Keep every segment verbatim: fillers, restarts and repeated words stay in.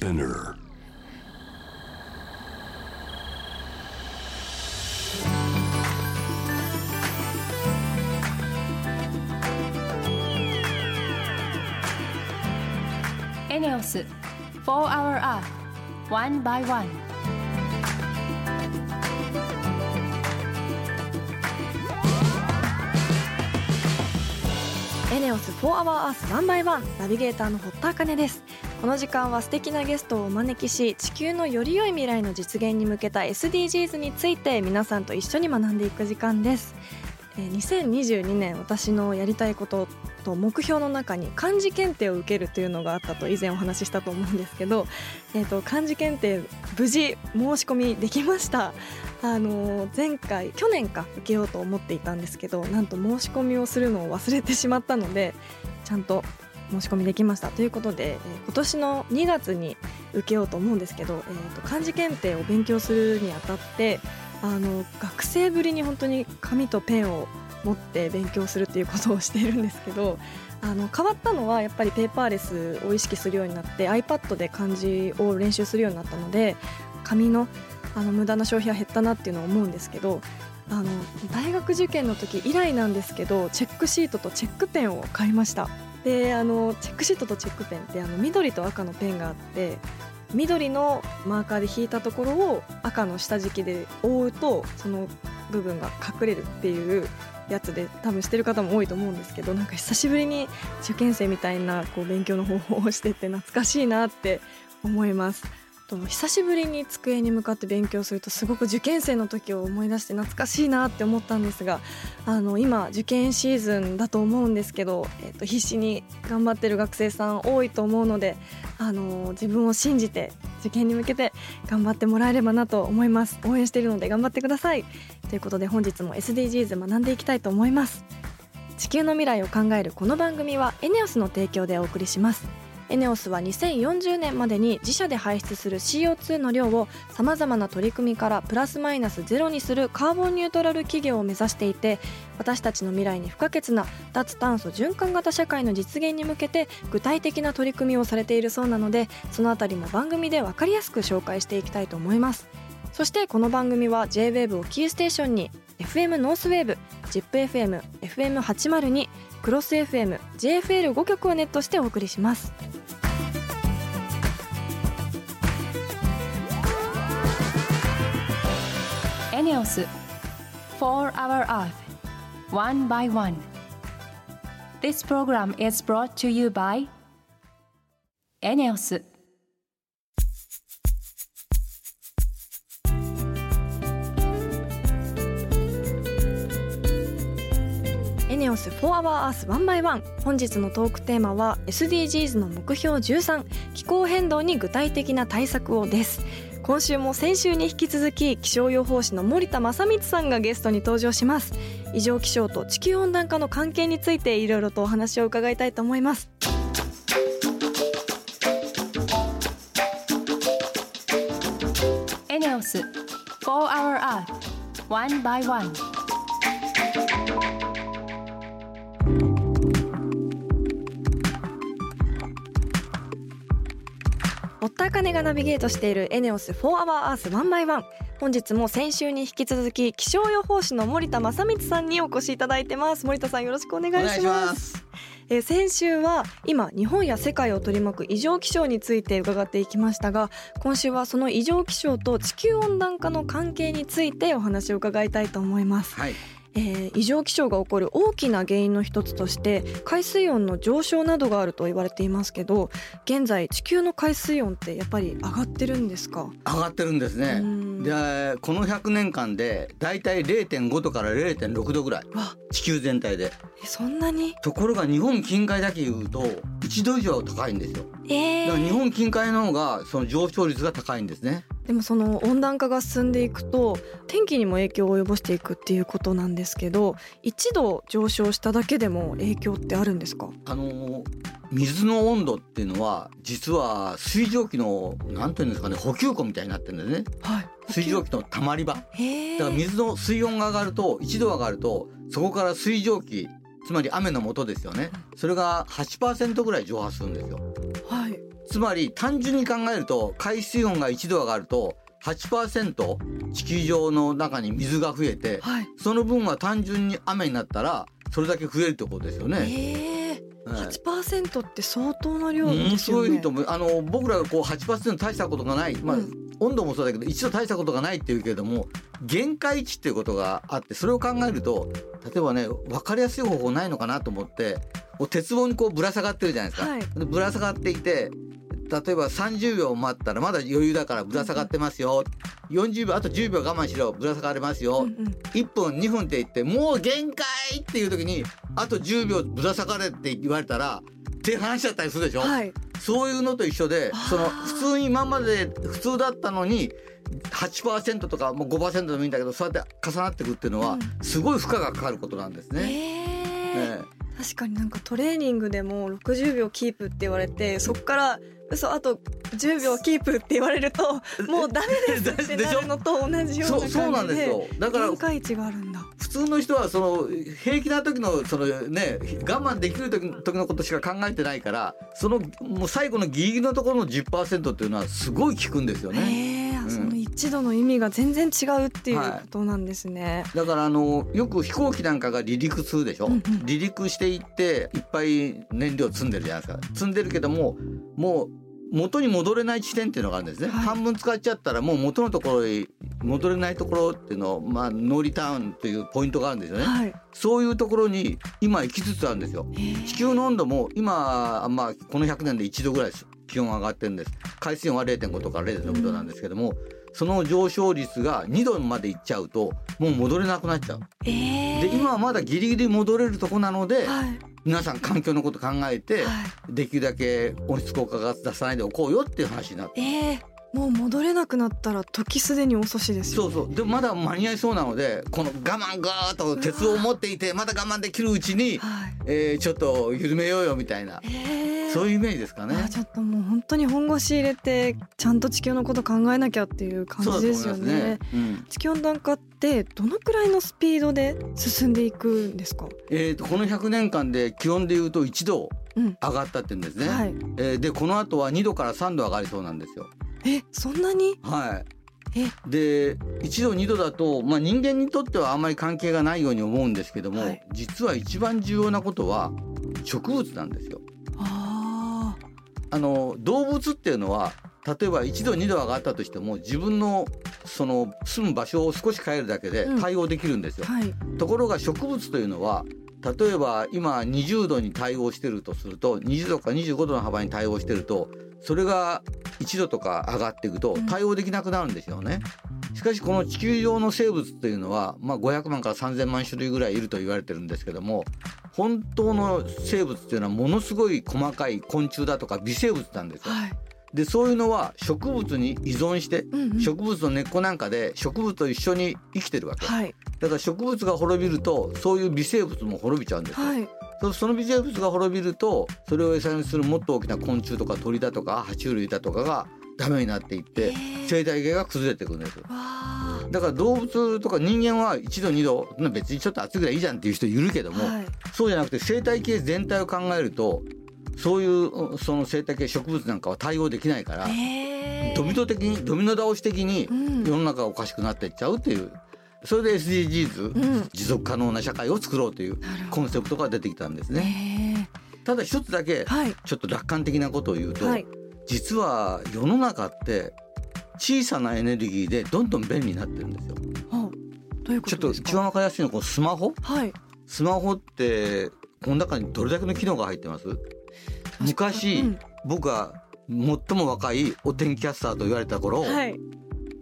Spinnerエネオス フォーアワー Earth ワン by ワン。 エネオス フォーアワー Earth ワン by ワン、ナビゲーターの堀田茜です。この時間は素敵なゲストをお招きし、地球のより良い未来の実現に向けた エスディージーズ について皆さんと一緒に学んでいく時間です。にせんにじゅうにねん、私のやりたいことと目標の中に漢字検定を受けるというのがあったと以前お話ししたと思うんですけど、えー、と漢字検定無事申し込みできました。あの前回去年か受けようと思っていたんですけど、なんと申し込みをするのを忘れてしまったので、ちゃんと申し込みできましたということで、えー、今年のにがつに受けようと思うんですけど、えー、と漢字検定を勉強するにあたって、あの学生ぶりに本当に紙とペンを持って勉強するっていうことをしているんですけど、あの変わったのはやっぱりペーパーレスを意識するようになって iPad で漢字を練習するようになったので、紙の、あの無駄な消費は減ったなっていうのを思うんですけど、あの大学受験の時以来なんですけど、チェックシートとチェックペンを買いました。であのチェックシートとチェックペンって、あの緑と赤のペンがあって、緑のマーカーで引いたところを赤の下敷きで覆うとその部分が隠れるっていうやつで、多分してる方も多いと思うんですけど、なんか久しぶりに受験生みたいなこう勉強の方法をしてて懐かしいなって思います。と久しぶりに机に向かって勉強するとすごく受験生の時を思い出して懐かしいなって思ったんですが、あの今受験シーズンだと思うんですけど、えっと、必死に頑張ってる学生さん多いと思うので、あの自分を信じて受験に向けて頑張ってもらえればなと思います。応援しているので頑張ってくださいということで、本日も エスディージーズ 学んでいきたいと思います。地球の未来を考えるこの番組は エネオス の提供でお送りします。エネオスはにせんよんじゅうねんまでに自社で排出する シーオーツー の量をさまざまな取り組みからプラスマイナスゼロにするカーボンニュートラル企業を目指していて、私たちの未来に不可欠な脱炭素循環型社会の実現に向けて具体的な取り組みをされているそうなので、そのあたりも番組で分かりやすく紹介していきたいと思います。そしてこの番組は ジェイウェーブ をキーステーションに エフエム North Wave、ZIPFM、エフエムはちまるに、クロス エフエム、ジェイエフエルご 局をネットしてお送りします。エネオス For Our Earth One by One。 This program is brought to you by エネオス。エネオス For Our Earth One by One。 本日のトークテーマは エスディージーズ の目標じゅうさん、気候変動に具体的な対策をです。今週も先週に引き続き、気象予報士の森田正光さんがゲストに登場します。異常気象と地球温暖化の関係についていろいろとお話を伺いたいと思います。エネオス フォーアワー Earth ワン by ワン。堀田茜がナビゲートしている エネオス フォーアワー Earth ワン by ワン。本日も先週に引き続き気象予報士の森田正光さんにお越しいただいてます。森田さん、よろしくお願いします。えー、先週は今日本や世界を取り巻く異常気象について伺っていきましたが、今週はその異常気象と地球温暖化の関係についてお話を伺いたいと思います。はい。えー、異常気象が起こる大きな原因の一つとして海水温の上昇などがあると言われていますけど、現在地球の海水温ってやっぱり上がってるんですか？上がってるんですね。で、このひゃくねんかんでだいたい れいてんご 度から れいてんろく 度ぐらい、地球全体で。え、そんなに？ところが日本近海だけ言うといちど以上高いんですよ。えー、だから日本近海の方がその上昇率が高いんですね。でもその温暖化が進んでいくと天気にも影響を及ぼしていくっていうことなんですけど、いちど上昇しただけでも影響ってあるんですか？あの水の温度っていうのは実は水蒸気のなんていうんですかね、補給庫みたいになってるんですね。はい、水蒸気の溜まり場。へー。だから水の水温が上がると、いちど上がるとそこから水蒸気、つまり雨の元ですよね、それが はちパーセント ぐらい蒸発するんですよ。はい。つまり単純に考えると、海水温がいちど上がると はちパーセント 地球上の中に水が増えて、はい、その分は単純に雨になったらそれだけ増えるってことですよね。へー、はちパーセント って相当な量ですよね。うん、そういうと思う。あの僕らがこう はちパーセント 大したことがない、まあうん、温度もそうだけど一度大したことがないっていうけれども、限界値っていうことがあって、それを考えると、例えばね、分かりやすい方法ないのかなと思って、鉄棒にこうぶら下がってるじゃないですか、はい、でぶら下がっていて、例えばさんじゅうびょう待ったらまだ余裕だからぶら下がってますよ、うんうん、よんじゅうびょうあとじゅうびょう我慢しろ、ぶら下がれますよ、うんうん、いっぷんにふんって言ってもう限界っていう時にあとじゅうびょうぶら下がれって言われたら手離しちゃったりするでしょ、はい、そういうのと一緒で、その普通に今まで普通だったのに はちパーセント とかもう ごパーセント でもいいんだけど、そうやって重なってくっていうのはすごい負荷がかかることなんですね。うん、えーえー確かに、なんかトレーニングでもろくじゅうびょうキープって言われて、そっから嘘あとじゅうびょうキープって言われるともうダメですってなるのと同じような感じで、そうなんですよ。だから限界値があるんだ。普通の人はその平気な時のそのね、我慢できる時のことしか考えてないから、そのもう最後のギリギリのところの じゅっパーセント っていうのはすごい効くんですよね。その一度の意味が全然違うっていうことなんですね。はい、だからあのよく飛行機なんかが離陸するでしょ、うんうん、離陸していっていっぱい燃料積んでるじゃないですか。積んでるけどももう元に戻れない地点っていうのがあるんですね、はい、半分使っちゃったらもう元のところに戻れないところっていうのを、まあ、ノーリターンというポイントがあるんですよね、はい、そういうところに今行きつつあるんですよ。地球の温度も今、まあ、このひゃくねんでいちどぐらいです気温が上がってるんです。海水温は れいてんご とか れいてんろくどなんですけども、うん、その上昇率がにどまでいっちゃうともう戻れなくなっちゃう、えー、で今はまだギリギリ戻れるとこなので、はい、皆さん環境のこと考えて、はい、できるだけ温室効果ガス出さないでおこうよっていう話になって、えー、もう戻れなくなったら時すでに遅しですよね。そうそう、でもまだ間に合いそうなので、この我慢ガーッと鉄を持っていてまだ我慢できるうちに、はいえー、ちょっと緩めようよみたいな、えーそういうイメージですかね。ちょっともう本当に本腰入れてちゃんと地球のこと考えなきゃっていう感じですよ ね, ね、うん、地球温暖化ってどのくらいのスピードで進んでいくんですか。えー、とこのひゃくねんかんで気温でいうといちど上がったって言うんですね、うんはいえー、でこの後はにどからさんど上がりそうなんですよ。えそんなに、はいでいちどにどだと、まあ、人間にとってはあんまり関係がないように思うんですけども、はい、実は一番重要なことは植物なんですよ。あの動物っていうのは例えばいちどにど上がったとしても自分のその住む場所を少し変えるだけで対応できるんですよ、うんはい、ところが植物というのは例えば今にじゅうどに対応してるとするとにじゅうどかにじゅうごどの幅に対応してるとそれがいちどとか上がっていくと対応できなくなるんですよね、うん、しかしこの地球上の生物というのは、まあ、ごひゃくまんからさんぜんまん種類ぐらいいると言われてるんですけども本当の生物っていうのはものすごい細かい昆虫だとか微生物なんですよ、はい、でそういうのは植物に依存して、うんうん、植物の根っこなんかで植物と一緒に生きてるわけ、はい、だから植物が滅びるとそういう微生物も滅びちゃうんですよ、はい、その微生物が滅びるとそれを餌にするもっと大きな昆虫とか鳥だとか爬虫類だとかがダメになっていって生態系が崩れていくんですよ。だから動物とか人間はいちどにど別にちょっと暑いぐらいいいじゃんっていう人いるけども、はい、そうじゃなくて生態系全体を考えるとそういうその生態系植物なんかは対応できないからドミノ的にドミノ倒し的に世の中がおかしくなっていっちゃうっていう、うんそれで エスディージーズ、うん、持続可能な社会を作ろうというコンセプトが出てきたんですね。ただ一つだけちょっと楽観的なことを言うと、はい、実は世の中って小さなエネルギーでどんどん便利になってるんですよ。はあ、どういうことですか？ちょっと一番わかりやすいのはこのスマホ、はい、スマホってこの中にどれだけの機能が入ってます？昔、うん、僕が最も若いお天気キャスターと言われた頃、はい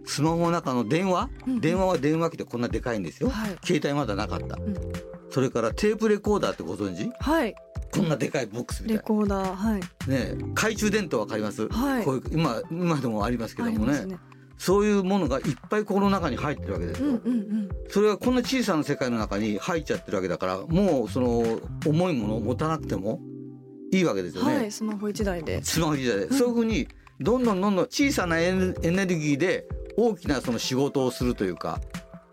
スマホの中の電話、うん、電話は電話機でこんなでかいんですよ、はい、携帯まだなかった、うん、それからテープレコーダーってご存知、はい、こんなでかいボックスみたいなレコーダー、はいね、懐中電灯わかります、はい、こういう 今, 今でもありますけども ね, ねそういうものがいっぱいこの中に入ってるわけですよ、うんうんうん、それがこんな小さな世界の中に入っちゃってるわけだからもうその重いものを持たなくてもいいわけですよね、はい、スマホいちだいでスマホいちだいで、うん、そういうふうにどんどんどんどん小さなエネルギーで大きなその仕事をするというか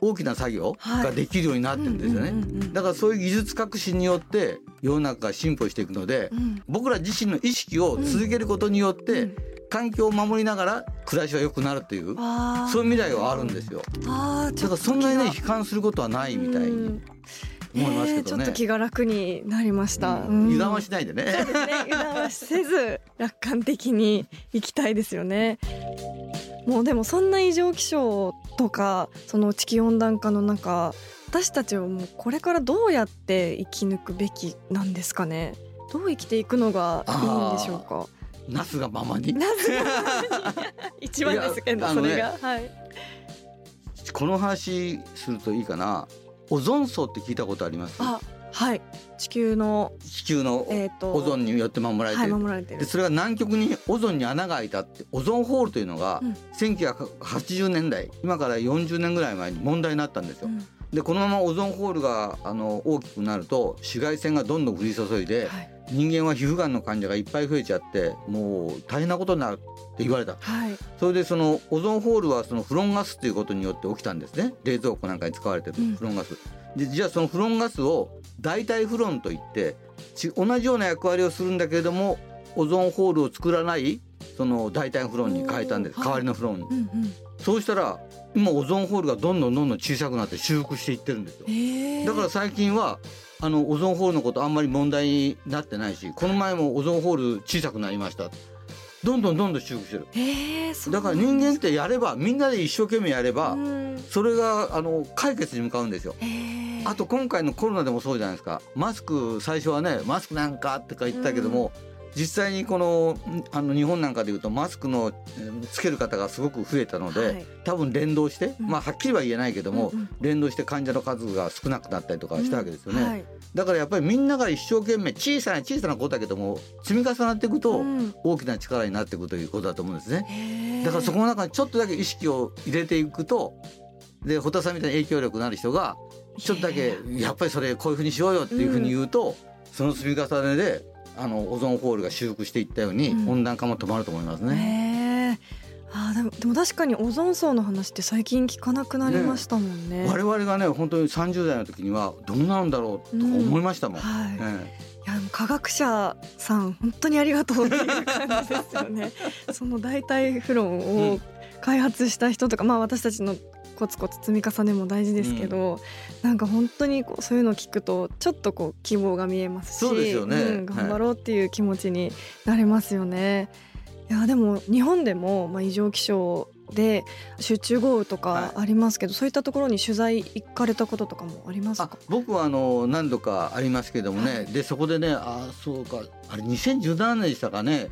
大きな作業ができるようになってるんですよね、はいうんうんうんうん、だからそういう技術革新によって世の中が進歩していくので、うん、僕ら自身の意識を続けることによって、うん、環境を守りながら暮らしは良くなるという、うん、そういう未来はあるんですよ。あ、ちょっとそんなに、ね、悲観することはないみたいに、うん思いますけどね、えー、ちょっと気が楽になりました、うん、油断はしないでね、 そうですね、油断はせず楽観的にいきたいですよね。もうでもそんな異常気象とかその地球温暖化の中、私たちはもうこれからどうやって生き抜くべきなんですかね。どう生きていくのがいいんでしょうか。なすがままに一番ですけど、それが、ね、はい、この話するといいかな。オゾン層って聞いたことあります？あ、はい、地球の地球の、えー、とオゾンによって守られている、はい、守られている。でそれが南極にオゾンに穴が開いたってオゾンホールというのが、うん、せんきゅうひゃくはちじゅうねんだい、今からよんじゅうねんぐらい前に問題になったんですよ、うん、でこのままオゾンホールがあの大きくなると紫外線がどんどん降り注いで、はい、人間は皮膚がんの患者がいっぱい増えちゃってもう大変なことになるって言われた、はい、それでそのオゾンホールはそのフロンガスということによって起きたんですね。冷蔵庫なんかに使われてるフロンガス、うん、でじゃあそのフロンガスを代替フロンといってち同じような役割をするんだけれどもオゾンホールを作らないその代替フロンに変えたんです、はい、代わりのフロンに、うんうん、そうしたら今オゾンホールがどんどんどんどん小さくなって修復していってるんですよ。だから最近はあのオゾンホールのことあんまり問題になってないし、この前もオゾンホール小さくなりました、どんどんどんどん修復してる、えー、そうなんですか。だから人間ってやればみんなで一生懸命やれば、うん、それがあの解決に向かうんですよ、えー、あと今回のコロナでもそうじゃないですか。マスク最初はねマスクなんかってか言ってたけども、うん、実際にこの、 あの日本なんかでいうとマスクのつける方がすごく増えたので、はい、多分連動して、うん、まあはっきりは言えないけども、うんうん、連動して患者の数が少なくなったりとかしたわけですよね、うん、はい、だからやっぱりみんなが一生懸命小さな小さなことだけども積み重なっていくと大きな力になっていくということだと思うんですね。だからそこの中にちょっとだけ意識を入れていくと、で堀田さんみたいな影響力のある人がちょっとだけやっぱりそれこういうふうにしようよっていうふうに言うと、その積み重ねであのオゾンホールが修復していったように温暖化も止まると思いますね、うん、へー、あ、でも、でも確かにオゾン層の話って最近聞かなくなりましたもんね。ね、我々がね本当にさんじゅうだいの時にはどうなんだろうとか思いましたもん、うん、はい、ね、いやでも科学者さん本当にありがとうっていう感じですよね。その代替フロンを開発した人とか、うん、まあ、私たちのコツコツ積み重ねも大事ですけど、うん、なんか本当にこうそういうのを聞くとちょっとこう希望が見えますし、そうですよね、うん、頑張ろうっていう気持ちになれますよね、はい。いやでも日本でもまあ異常気象で集中豪雨とかありますけど、はい、そういったところに取材行かれたこととかもありますか？あ、僕はあの何度かありますけどもね、はい、でそこでね、あ、そうか、あれにせんじゅうななねんでしたかね、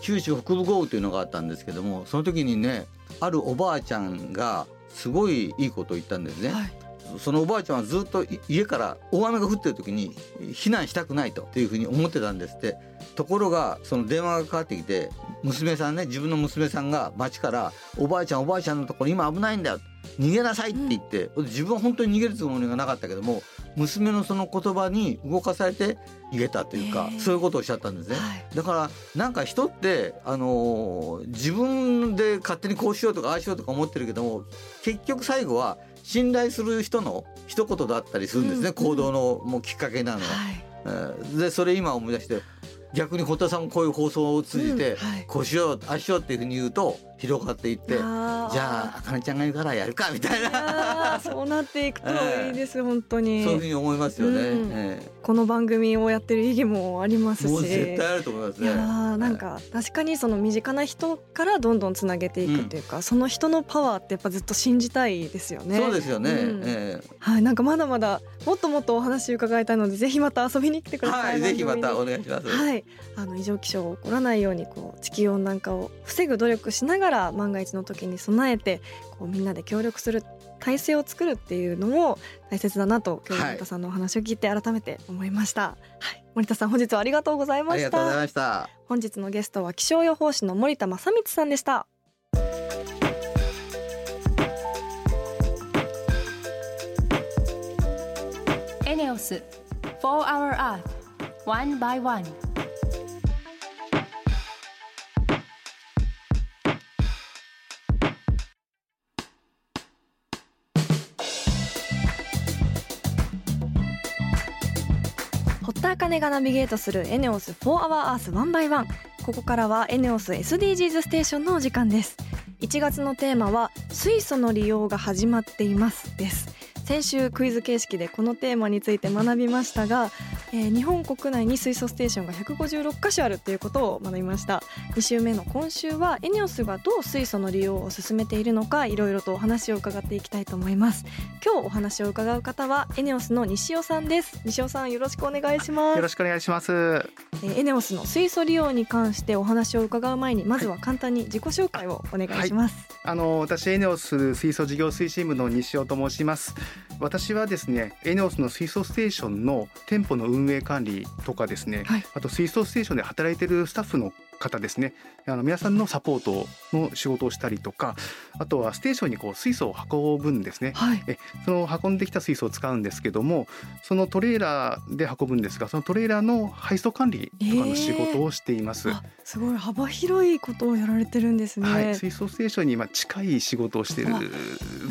九州北部豪雨というのがあったんですけども、その時にねあるおばあちゃんがすごいいいことを言ったんですね、はい、そのおばあちゃんはずっと家から大雨が降ってる時に避難したくないというふうに思ってたんですって。ところがその電話がかかってきて娘さんね、自分の娘さんが町からおばあちゃんおばあちゃんのところ今危ないんだよ逃げなさいって言って、うん、自分は本当に逃げるつもりがなかったけども娘のその言葉に動かされて逃げたというか、そういうことをおっしゃったんですね、はい、だからなんか人って、あのー、自分で勝手にこうしようとかああしようとか思ってるけども結局最後は信頼する人の一言だったりするんですね、うん、行動のもうきっかけなの、はい、でそれ今思い出して逆に堀田さんもこういう放送を通じて、うん、はい、こうしようああしようっていうふうに言うと広がっていって、じゃああかねちゃんがいるからやるかみたいな、いそうなっていくといいです、えー、本当にそういうふうに思いますよね、うん、えー、この番組をやってる意義もありますし、もう絶対あると思いますね。いやなんか、はい、確かにその身近な人からどんどんつなげていくというか、うん、その人のパワーってやっぱずっと信じたいですよね。そうですよね、うん、えー、はい、なんかまだまだもっともっとお話伺いたいのでぜひまた遊びに来てください、はい、ぜひまたお願いします、はい、あの異常気象が起こらないようにこう地球温暖化を防ぐ努力しながら万が一の時に備えてこうみんなで協力する体制を作るっていうのも大切だなと今日森田さんのお話を聞いて改めて思いました、はいはい、森田さん本日はありがとうございました。ありがとうございました。本日のゲストは気象予報士の森田正光さんでした。エネオス フォーアワー Earth One by One。中根がナビゲートするエネオスフォーアワーアース ワンバイワン。ここからはエネオス エスディージーズ ステーションのお時間です。いちがつのテーマは水素の利用が始まっていますです。先週クイズ形式でこのテーマについて学びましたが、えー、日本国内に水素ステーションがひゃくごじゅうろっかしょあるということを学びました。にしゅうめの今週はエネオスがどう水素の利用を進めているのか、いろいろとお話を伺っていきたいと思います。今日お話を伺う方はエネオスの西尾さんです。西尾さん、よろしくお願いします。よろしくお願いします。えー、エネオスの水素利用に関してお話を伺う前に、まずは簡単に自己紹介をお願いします。はい、あの私エネオス水素事業推進部の西尾と申します。私はですね、エネオスの水素ステーションの店舗の運営管理とかですね、はい、あと水素ステーションで働いているスタッフの方ですね、あの皆さんのサポートの仕事をしたりとか、あとはステーションにこう水素を運ぶんですね。はい、えその運んできた水素を使うんですけども、そのトレーラーで運ぶんですが、そのトレーラーの配送管理とかの仕事をしています。えー、すごい幅広いことをやられてるんですね。はい、水素ステーションに今近い仕事をしている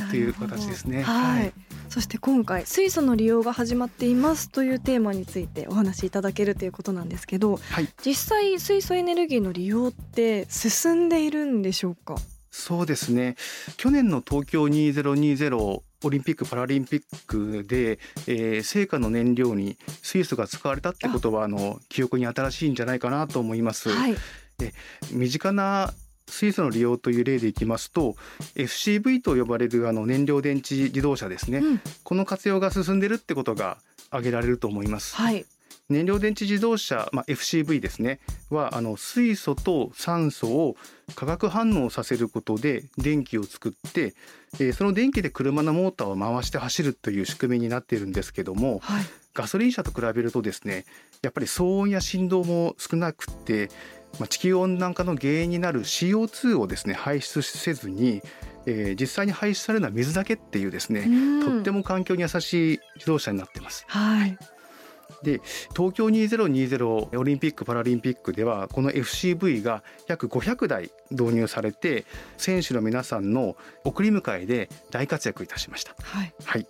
という形ですね。はい、はい、そして今回水素の利用が始まっていますというテーマについてお話しいただけるということなんですけど、はい、実際水素エネルギーの利用って進んでいるんでしょうか？そうですね、去年の東京にせんにじゅうオリンピック・パラリンピックで、えー、成果の燃料に水素が使われたってことは、あの記憶に新しいんじゃないかなと思います。はい、で身近な水素の利用という例でいきますと、 エフシーブイ と呼ばれるあの燃料電池自動車ですね、うん、この活用が進んでるってことが挙げられると思います。はい、燃料電池自動車、まあ、エフシーブイ ですねはあの水素と酸素を化学反応させることで電気を作って、えー、その電気で車のモーターを回して走るという仕組みになっているんですけども、はい、ガソリン車と比べるとですね、やっぱり騒音や振動も少なくて、まあ、地球温暖化の原因になる シーオーツー をですね排出せずに、えー、実際に排出されるのは水だけっていうですね、とっても環境に優しい自動車になっています。はい、で東京にせんにじゅうオリンピック・パラリンピックではこの エフシーブイ が約ごひゃくだい導入されて、選手の皆さんの送り迎えで大活躍いたしました。はい、はい、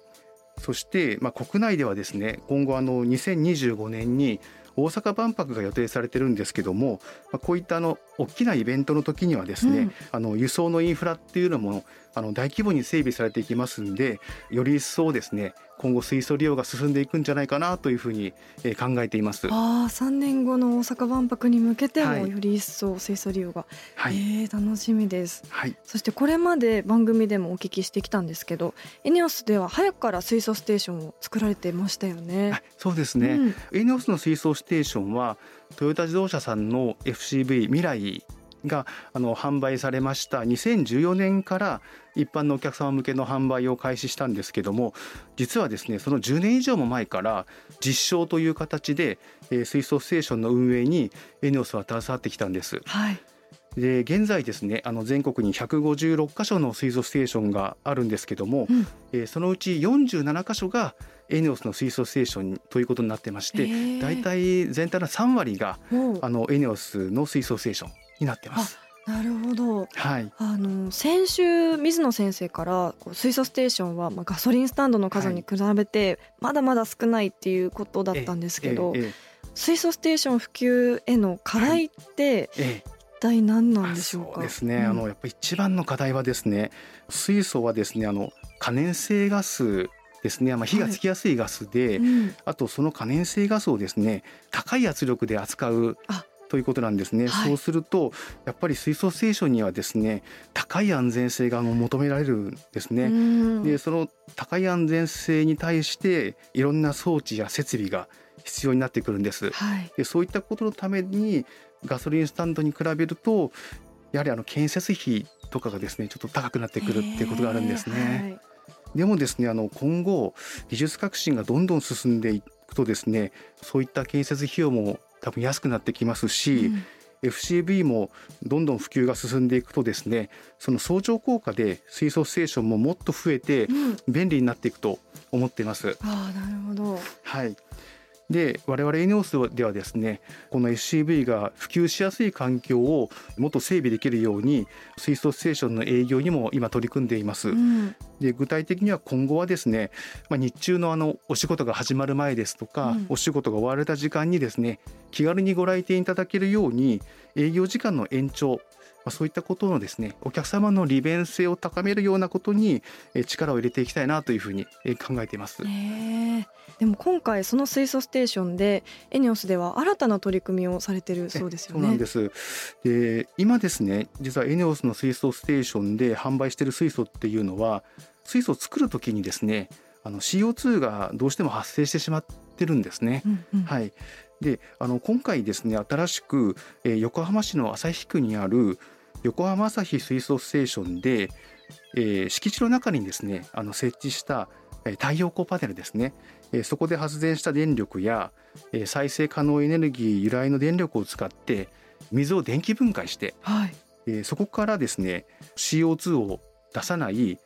そして、まあ、国内ではですね、今後あのにせんにじゅうごねんに大阪万博が予定されてるんですけども、まあ、こういったあの大きなイベントの時にはですね、うん、あの輸送のインフラっていうのもあの大規模に整備されていきますんで、より一層ですね今後水素利用が進んでいくんじゃないかなというふうに考えています。あ、さんねんごの大阪万博に向けてもより一層水素利用が、はい、えー、楽しみです。はい、そしてこれまで番組でもお聞きしてきたんですけど、エネオスでは早くから水素ステーションを作られてましたよね。そうですね、うん、エネオスの水素ステーションはトヨタ自動車さんの エフシーブイ 未来があの販売されましたにせんじゅうよねんから一般のお客様向けの販売を開始したんですけども、実はですねそのじゅうねん以上も前から実証という形で、えー、水素ステーションの運営にエネオスは携わってきたんです。はい、で現在ですねあの全国にひゃくごじゅうろっかしょの水素ステーションがあるんですけども、うん、えー、そのうちよんじゅうななかしょがエネオスの水素ステーションということになってまして、だいたい全体のさんわりがあのエネオスの水素ステーションになってます。なるほど。はい、あの先週水野先生からこう水素ステーションはまあガソリンスタンドの数に比べてまだまだ少ないっていうことだったんですけど、ええええ、水素ステーション普及への課題って、はい、ええ、一体何なんでしょうか？そうですね、うん、あのやっぱり一番の課題はですね、水素はですねあの可燃性ガスですね、まあ、火がつきやすいガスで、はい、うん、あとその可燃性ガスをですね高い圧力で扱うということなんですね。はい、そうするとやっぱり水素ステーションにはですね高い安全性が求められるんですね。うん、でその高い安全性に対していろんな装置や設備が必要になってくるんです。はい、でそういったことのためにガソリンスタンドに比べるとやはりあの建設費とかがですねちょっと高くなってくるっていうことがあるんですね。えーはい、でもですねあの今後技術革新がどんどん進んでいくとですねそういった建設費用も多分安くなってきますし、うん、エフシーブイ もどんどん普及が進んでいくとですねその相乗効果で水素ステーションももっと増えて便利になっていくと思っています。うん、あ、なるほど。はい、で我々エネオスではですね、この エスシーブイ が普及しやすい環境をもっと整備できるように水素ステーションの営業にも今取り組んでいます、うん、で具体的には今後はですね、まあ、日中のあのお仕事が始まる前ですとか、うん、お仕事が終われた時間にですね気軽にご来店いただけるように営業時間の延長、まあ、そういったことのですねお客様の利便性を高めるようなことに力を入れていきたいなというふうに考えています。でも今回その水素ステーションでエネオスでは新たな取り組みをされてるそうですよね。そうなんです。で、今ですね実はエネオスの水素ステーションで販売している水素っていうのは水素を作るときにですねあの シーオーツー がどうしても発生してしまってるんですね、うんうん、はい。であの今回ですね新しく、えー、横浜市の旭区にある横浜旭水素ステーションで、えー、敷地の中にですねあの設置した太陽光パネルですね、そこで発電した電力や再生可能エネルギー由来の電力を使って水を電気分解して、はい、そこからですね シーオーツー を出さないいわ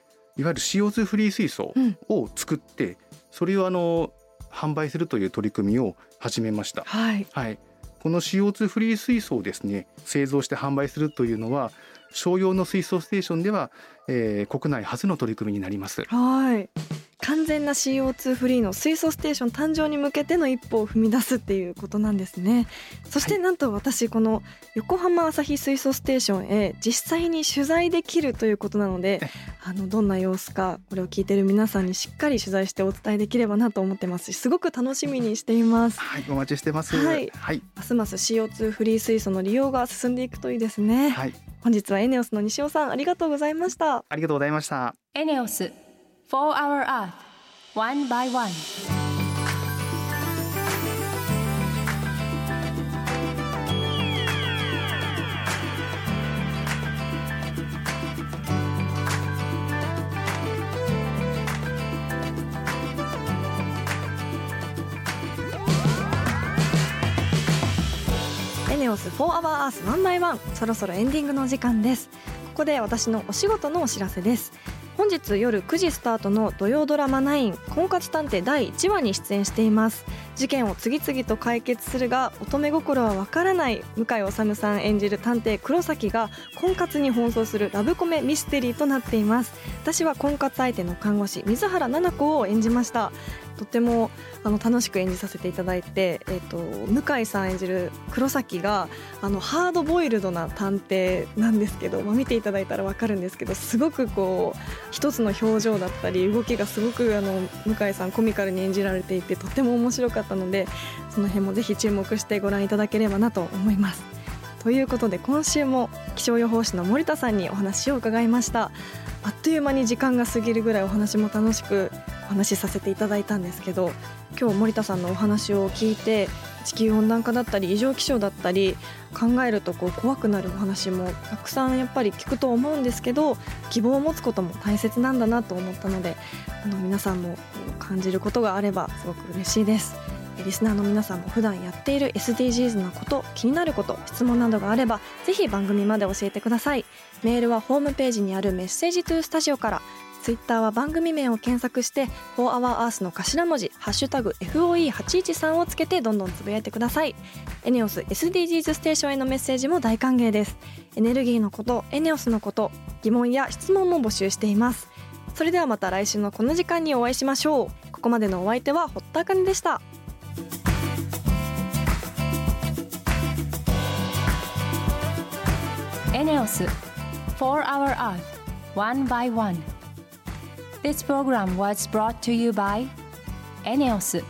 ゆる シーオーツー フリー水素を作って、うん、それをあの販売するという取り組みを始めました、はいはい、この シーオーツー フリー水素をですね製造して販売するというのは商用の水素ステーションでは、えー、国内初の取り組みになります。はい完全な シーオーツー フリーの水素ステーション誕生に向けての一歩を踏み出すっていうことなんですね。そしてなんと私この横浜旭水素ステーションへ実際に取材できるということなのであのどんな様子かこれを聞いている皆さんにしっかり取材してお伝えできればなと思ってますしすごく楽しみにしています、はい、お待ちしてます、はいはい、ますます シーオーツー フリー水素の利用が進んでいくといいですね、はい、本日はエネオスの西尾さんありがとうございました。ありがとうございました。エネオスFor our earth, one by one. エネオス For our earth, one by one. そろそろエンディングの時間です。ここで私のお仕事のお知らせです。本日夜くじスタートの土曜ドラマナイン婚活探偵だいいちわに出演しています。事件を次々と解決するが乙女心はわからない向井治さん演じる探偵黒崎が婚活に奔走するラブコメミステリーとなっています。私は婚活相手の看護師水原奈々子を演じました。とてもあの楽しく演じさせていただいて、えーと、向井さん演じる黒崎があのハードボイルドな探偵なんですけど、まあ、見ていただいたら分かるんですけどすごくこう一つの表情だったり動きがすごくあの向井さんコミカルに演じられていてとても面白かったのでその辺もぜひ注目してご覧いただければなと思います。ということで今週も気象予報士の森田さんにお話を伺いました。あっという間に時間が過ぎるぐらいお話も楽しくお話しさせていただいたんですけど今日森田さんのお話を聞いて地球温暖化だったり異常気象だったり考えるとこう怖くなるお話もたくさんやっぱり聞くと思うんですけど希望を持つことも大切なんだなと思ったのであの皆さんも感じることがあればすごく嬉しいです。リスナーの皆さんも普段やっている エスディージーズ のこと気になること質問などがあればぜひ番組まで教えてください。メールはホームページにあるメッセージトゥースタジオからツイッターは番組名を検索して フォーアワーアース の頭文字ハッシュタグ エフオーイーはちいちさん をつけてどんどんつぶやいてください。エネオス エスディージーズ ステーションへのメッセージも大歓迎です。エネルギーのことエネオスのこと疑問や質問も募集しています。それではまた来週のこの時間にお会いしましょう。ここまでのお相手は堀田茜でした。エネオス For Our Earth One by One. This program was brought to you by エネオス。